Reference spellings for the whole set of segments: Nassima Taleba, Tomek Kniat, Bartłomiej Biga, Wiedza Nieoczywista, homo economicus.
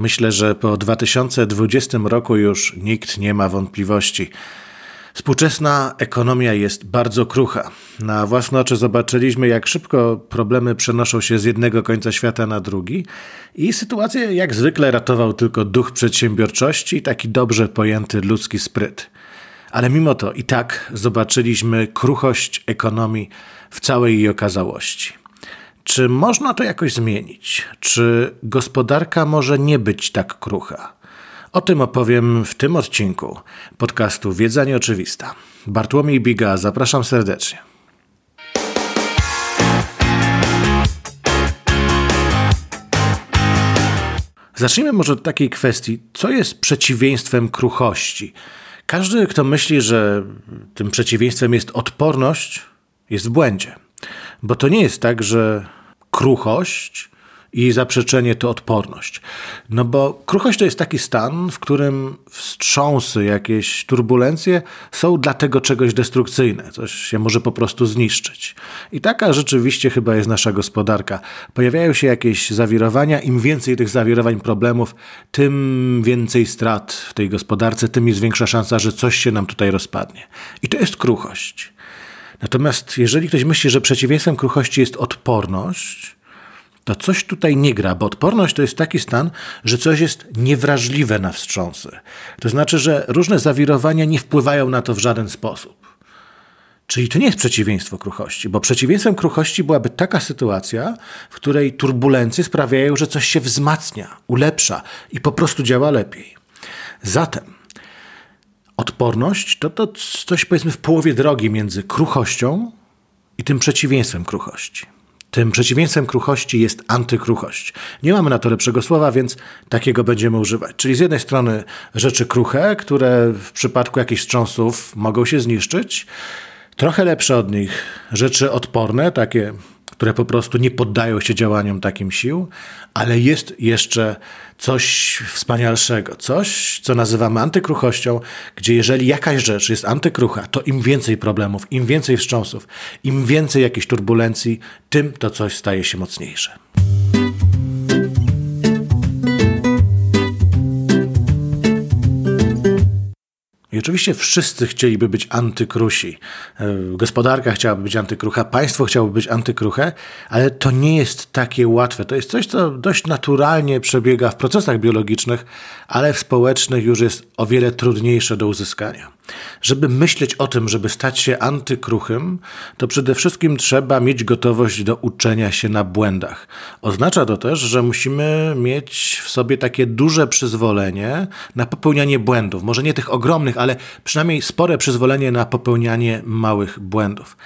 Myślę, że po 2020 roku już nikt nie ma wątpliwości. Współczesna ekonomia jest bardzo krucha. Na własne oczy zobaczyliśmy, jak szybko problemy przenoszą się z jednego końca świata na drugi i sytuację jak zwykle ratował tylko duch przedsiębiorczości i taki dobrze pojęty ludzki spryt. Ale mimo to i tak zobaczyliśmy kruchość ekonomii w całej jej okazałości. Czy można to jakoś zmienić? Czy gospodarka może nie być tak krucha? O tym opowiem w tym odcinku podcastu Wiedza Nieoczywista. Bartłomiej Biga, zapraszam serdecznie. Zacznijmy może od takiej kwestii, co jest przeciwieństwem kruchości. Każdy, kto myśli, że tym przeciwieństwem jest odporność, jest w błędzie. Bo to nie jest tak, że kruchość i jej zaprzeczenie to odporność. No bo kruchość to jest taki stan, w którym wstrząsy, jakieś turbulencje są dla tego czegoś destrukcyjne. Coś się może po prostu zniszczyć. I taka rzeczywiście chyba jest nasza gospodarka. Pojawiają się jakieś zawirowania. Im więcej tych zawirowań, problemów, tym więcej strat w tej gospodarce, tym jest większa szansa, że coś się nam tutaj rozpadnie. I to jest kruchość. Natomiast jeżeli ktoś myśli, że przeciwieństwem kruchości jest odporność, to coś tutaj nie gra, bo odporność to jest taki stan, że coś jest niewrażliwe na wstrząsy. To znaczy, że różne zawirowania nie wpływają na to w żaden sposób. Czyli to nie jest przeciwieństwo kruchości, bo przeciwieństwem kruchości byłaby taka sytuacja, w której turbulencje sprawiają, że coś się wzmacnia, ulepsza i po prostu działa lepiej. Zatem odporność to coś powiedzmy w połowie drogi między kruchością i tym przeciwieństwem kruchości. Tym przeciwieństwem kruchości jest antykruchość. Nie mamy na to lepszego słowa, więc takiego będziemy używać. Czyli z jednej strony rzeczy kruche, które w przypadku jakichś wstrząsów mogą się zniszczyć. Trochę lepsze od nich rzeczy odporne, takie, które po prostu nie poddają się działaniom takim sił. Ale jest jeszcze coś wspanialszego. Coś, co nazywamy antykruchością, gdzie jeżeli jakaś rzecz jest antykrucha, to im więcej problemów, im więcej wstrząsów, im więcej jakichś turbulencji, tym to coś staje się mocniejsze. I oczywiście wszyscy chcieliby być antykrusi. Gospodarka chciałaby być antykrucha, państwo chciałoby być antykruche, ale to nie jest takie łatwe. To jest coś, co dość naturalnie przebiega w procesach biologicznych, ale w społecznych już jest o wiele trudniejsze do uzyskania. Żeby myśleć o tym, żeby stać się antykruchym, to przede wszystkim trzeba mieć gotowość do uczenia się na błędach. Oznacza to też, że musimy mieć w sobie takie duże przyzwolenie na popełnianie błędów. Może nie tych ogromnych, ale przynajmniej spore przyzwolenie na popełnianie małych błędów.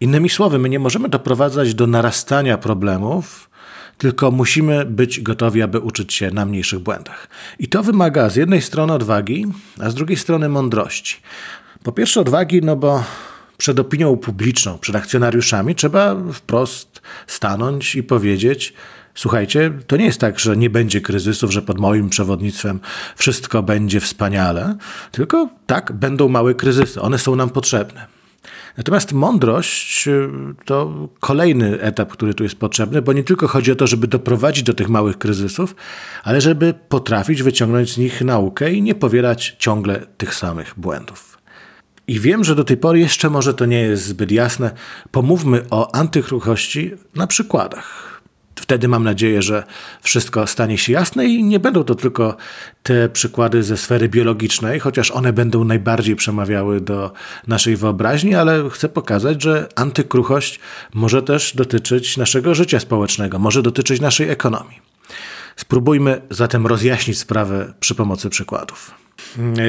Innymi słowy, my nie możemy doprowadzać do narastania problemów, tylko musimy być gotowi, aby uczyć się na mniejszych błędach. I to wymaga z jednej strony odwagi, a z drugiej strony mądrości. Po pierwsze odwagi, no bo przed opinią publiczną, przed akcjonariuszami trzeba wprost stanąć i powiedzieć: słuchajcie, to nie jest tak, że nie będzie kryzysów, że pod moim przewodnictwem wszystko będzie wspaniale, tylko tak, będą małe kryzysy, one są nam potrzebne. Natomiast mądrość to kolejny etap, który tu jest potrzebny, bo nie tylko chodzi o to, żeby doprowadzić do tych małych kryzysów, ale żeby potrafić wyciągnąć z nich naukę i nie powielać ciągle tych samych błędów. I wiem, że do tej pory jeszcze może to nie jest zbyt jasne. Pomówmy o antykruchości na przykładach. Wtedy mam nadzieję, że wszystko stanie się jasne i nie będą to tylko te przykłady ze sfery biologicznej, chociaż one będą najbardziej przemawiały do naszej wyobraźni, ale chcę pokazać, że antykruchość może też dotyczyć naszego życia społecznego, może dotyczyć naszej ekonomii. Spróbujmy zatem rozjaśnić sprawę przy pomocy przykładów.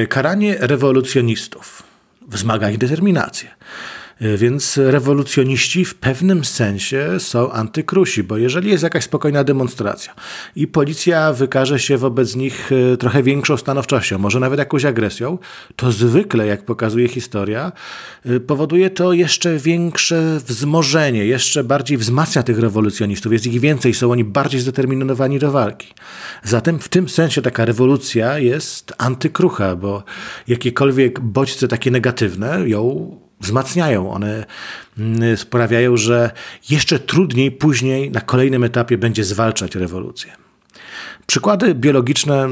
Karanie rewolucjonistów wzmaga ich determinację. Więc rewolucjoniści w pewnym sensie są antykrusi, bo jeżeli jest jakaś spokojna demonstracja i policja wykaże się wobec nich trochę większą stanowczością, może nawet jakąś agresją, to zwykle, jak pokazuje historia, powoduje to jeszcze większe wzmożenie, jeszcze bardziej wzmacnia tych rewolucjonistów, jest ich więcej, są oni bardziej zdeterminowani do walki. Zatem w tym sensie taka rewolucja jest antykrucha, bo jakiekolwiek bodźce takie negatywne ją wzmacniają, one sprawiają, że jeszcze trudniej później na kolejnym etapie będzie zwalczać rewolucję. Przykłady biologiczne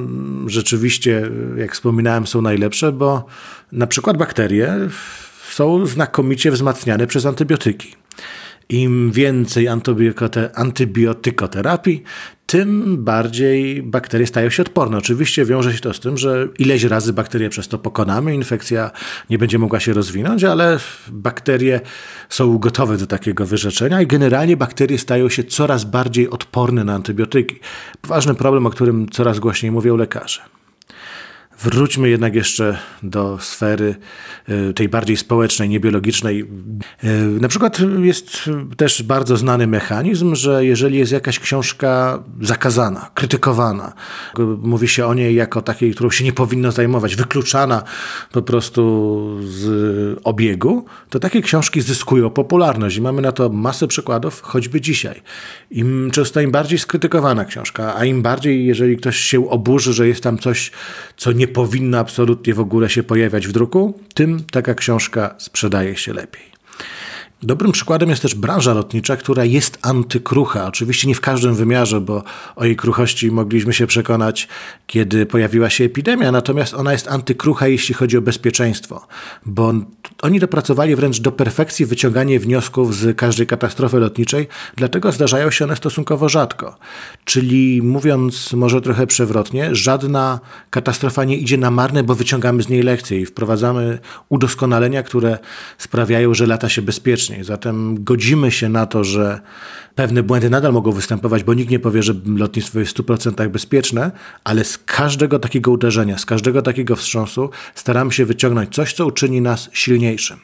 rzeczywiście, jak wspominałem, są najlepsze, bo na przykład bakterie są znakomicie wzmacniane przez antybiotyki. Im więcej antybiotykoterapii, tym bardziej bakterie stają się odporne. Oczywiście wiąże się to z tym, że ileś razy bakterie przez to pokonamy, infekcja nie będzie mogła się rozwinąć, ale bakterie są gotowe do takiego wyrzeczenia i generalnie bakterie stają się coraz bardziej odporne na antybiotyki. Poważny problem, o którym coraz głośniej mówią lekarze. Wróćmy jednak jeszcze do sfery tej bardziej społecznej, niebiologicznej. Na przykład jest też bardzo znany mechanizm, że jeżeli jest jakaś książka zakazana, krytykowana, mówi się o niej jako takiej, którą się nie powinno zajmować, wykluczana po prostu z obiegu, to takie książki zyskują popularność i mamy na to masę przykładów, choćby dzisiaj. Im bardziej skrytykowana książka, a im bardziej, jeżeli ktoś się oburzy, że jest tam coś, co nie powinna absolutnie w ogóle się pojawiać w druku, tym taka książka sprzedaje się lepiej. Dobrym przykładem jest też branża lotnicza, która jest antykrucha. Oczywiście nie w każdym wymiarze, bo o jej kruchości mogliśmy się przekonać, kiedy pojawiła się epidemia, natomiast ona jest antykrucha, jeśli chodzi o bezpieczeństwo, bo oni dopracowali wręcz do perfekcji wyciąganie wniosków z każdej katastrofy lotniczej, dlatego zdarzają się one stosunkowo rzadko. Czyli mówiąc może trochę przewrotnie, żadna katastrofa nie idzie na marne, bo wyciągamy z niej lekcje i wprowadzamy udoskonalenia, które sprawiają, że lata się bezpiecznie. Zatem godzimy się na to, że pewne błędy nadal mogą występować, bo nikt nie powie, że lotnictwo jest w 100% bezpieczne, ale z każdego takiego uderzenia, z każdego takiego wstrząsu staramy się wyciągnąć coś, co uczyni nas silniejszym.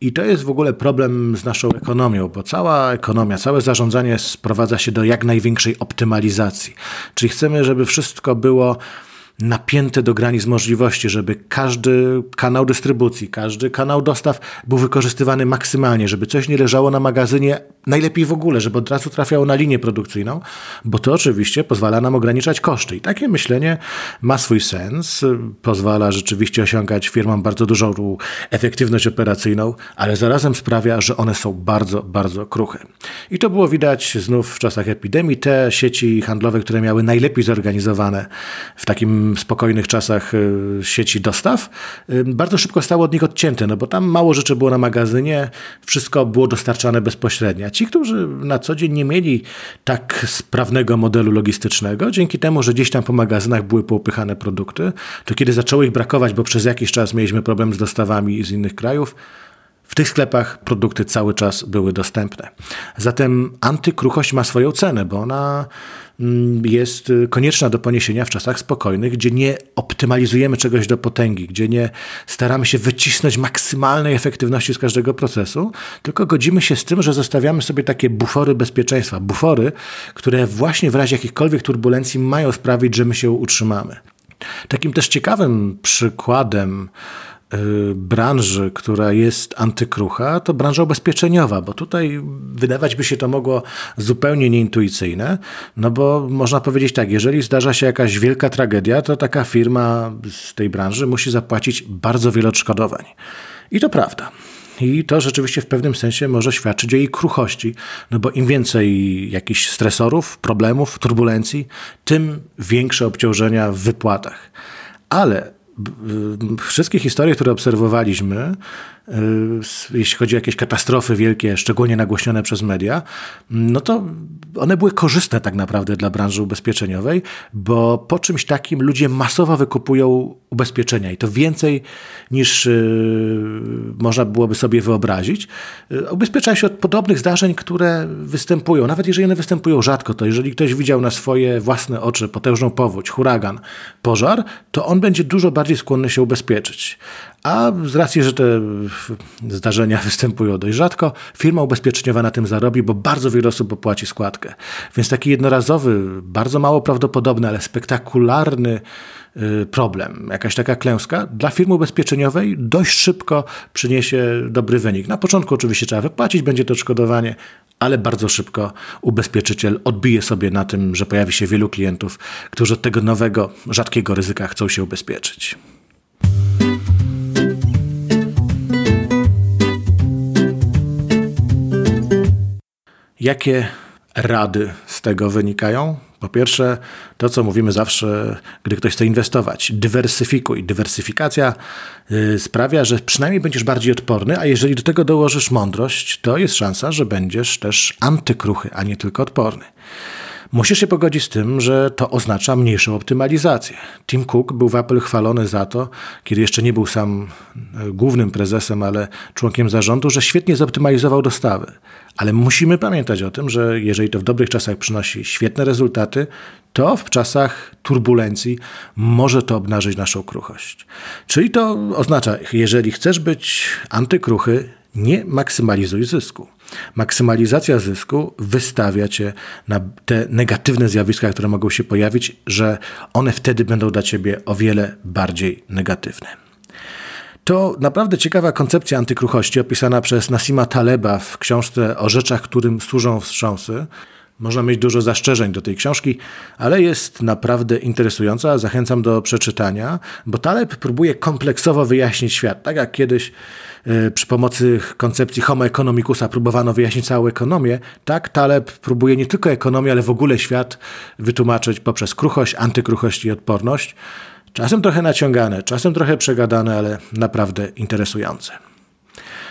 I to jest w ogóle problem z naszą ekonomią, bo cała ekonomia, całe zarządzanie sprowadza się do jak największej optymalizacji. Czyli chcemy, żeby wszystko było napięte do granic możliwości, żeby każdy kanał dystrybucji, każdy kanał dostaw był wykorzystywany maksymalnie, żeby coś nie leżało na magazynie, najlepiej w ogóle, żeby od razu trafiało na linię produkcyjną, bo to oczywiście pozwala nam ograniczać koszty. I takie myślenie ma swój sens, pozwala rzeczywiście osiągać firmom bardzo dużą efektywność operacyjną, ale zarazem sprawia, że one są bardzo, bardzo kruche. I to było widać znów w czasach epidemii. Te sieci handlowe, które miały najlepiej zorganizowane w takim spokojnych czasach sieci dostaw, bardzo szybko stało od nich odcięte, no bo tam mało rzeczy było na magazynie, wszystko było dostarczane bezpośrednio. A ci, którzy na co dzień nie mieli tak sprawnego modelu logistycznego, dzięki temu, że gdzieś tam po magazynach były poupychane produkty, to kiedy zaczęło ich brakować, bo przez jakiś czas mieliśmy problem z dostawami z innych krajów, w tych sklepach produkty cały czas były dostępne. Zatem antykruchość ma swoją cenę, bo ona jest konieczna do poniesienia w czasach spokojnych, gdzie nie optymalizujemy czegoś do potęgi, gdzie nie staramy się wycisnąć maksymalnej efektywności z każdego procesu, tylko godzimy się z tym, że zostawiamy sobie takie bufory bezpieczeństwa, bufory, które właśnie w razie jakichkolwiek turbulencji mają sprawić, że my się utrzymamy. Takim też ciekawym przykładem branży, która jest antykrucha, to branża ubezpieczeniowa, bo tutaj wydawać by się to mogło zupełnie nieintuicyjne, no bo można powiedzieć tak, jeżeli zdarza się jakaś wielka tragedia, to taka firma z tej branży musi zapłacić bardzo wiele odszkodowań. I to prawda. I to rzeczywiście w pewnym sensie może świadczyć o jej kruchości, no bo im więcej jakichś stresorów, problemów, turbulencji, tym większe obciążenia w wypłatach. Ale wszystkie historie, które obserwowaliśmy, jeśli chodzi o jakieś katastrofy wielkie, szczególnie nagłośnione przez media, no to one były korzystne tak naprawdę dla branży ubezpieczeniowej, bo po czymś takim ludzie masowo wykupują ubezpieczenia i to więcej niż można byłoby sobie wyobrazić. Ubezpieczają się od podobnych zdarzeń, które występują. Nawet jeżeli one występują rzadko, to jeżeli ktoś widział na swoje własne oczy potężną powódź, huragan, pożar, to on będzie dużo bardziej skłonny się ubezpieczyć. A z racji, że te zdarzenia występują dość rzadko, firma ubezpieczeniowa na tym zarobi, bo bardzo wiele osób opłaci składkę. Więc taki jednorazowy, bardzo mało prawdopodobny, ale spektakularny problem, jakaś taka klęska dla firmy ubezpieczeniowej dość szybko przyniesie dobry wynik. Na początku oczywiście trzeba wypłacić, będzie to odszkodowanie, ale bardzo szybko ubezpieczyciel odbije sobie na tym, że pojawi się wielu klientów, którzy od tego nowego, rzadkiego ryzyka chcą się ubezpieczyć. Jakie rady z tego wynikają? Po pierwsze, to co mówimy zawsze, gdy ktoś chce inwestować, dywersyfikuj. Dywersyfikacja sprawia, że przynajmniej będziesz bardziej odporny, a jeżeli do tego dołożysz mądrość, to jest szansa, że będziesz też antykruchy, a nie tylko odporny. Musisz się pogodzić z tym, że to oznacza mniejszą optymalizację. Tim Cook był w Apple chwalony za to, kiedy jeszcze nie był sam głównym prezesem, ale członkiem zarządu, że świetnie zoptymalizował dostawy. Ale musimy pamiętać o tym, że jeżeli to w dobrych czasach przynosi świetne rezultaty, to w czasach turbulencji może to obnażyć naszą kruchość. Czyli to oznacza, jeżeli chcesz być antykruchy, nie maksymalizuj zysku. Maksymalizacja zysku wystawia cię na te negatywne zjawiska, które mogą się pojawić, że one wtedy będą dla ciebie o wiele bardziej negatywne. To naprawdę ciekawa koncepcja antykruchości opisana przez Nassima Taleba w książce o rzeczach, którym służą wstrząsy. Można mieć dużo zastrzeżeń do tej książki, ale jest naprawdę interesująca. Zachęcam do przeczytania, bo Taleb próbuje kompleksowo wyjaśnić świat. Tak jak kiedyś przy pomocy koncepcji homo economicusa próbowano wyjaśnić całą ekonomię, tak Taleb próbuje nie tylko ekonomię, ale w ogóle świat wytłumaczyć poprzez kruchość, antykruchość i odporność. Czasem trochę naciągane, czasem trochę przegadane, ale naprawdę interesujące.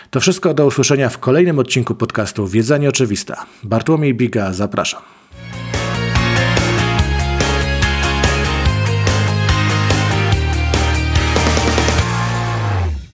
To wszystko, do usłyszenia w kolejnym odcinku podcastu Wiedza Nieoczywista. Bartłomiej Biga, zapraszam.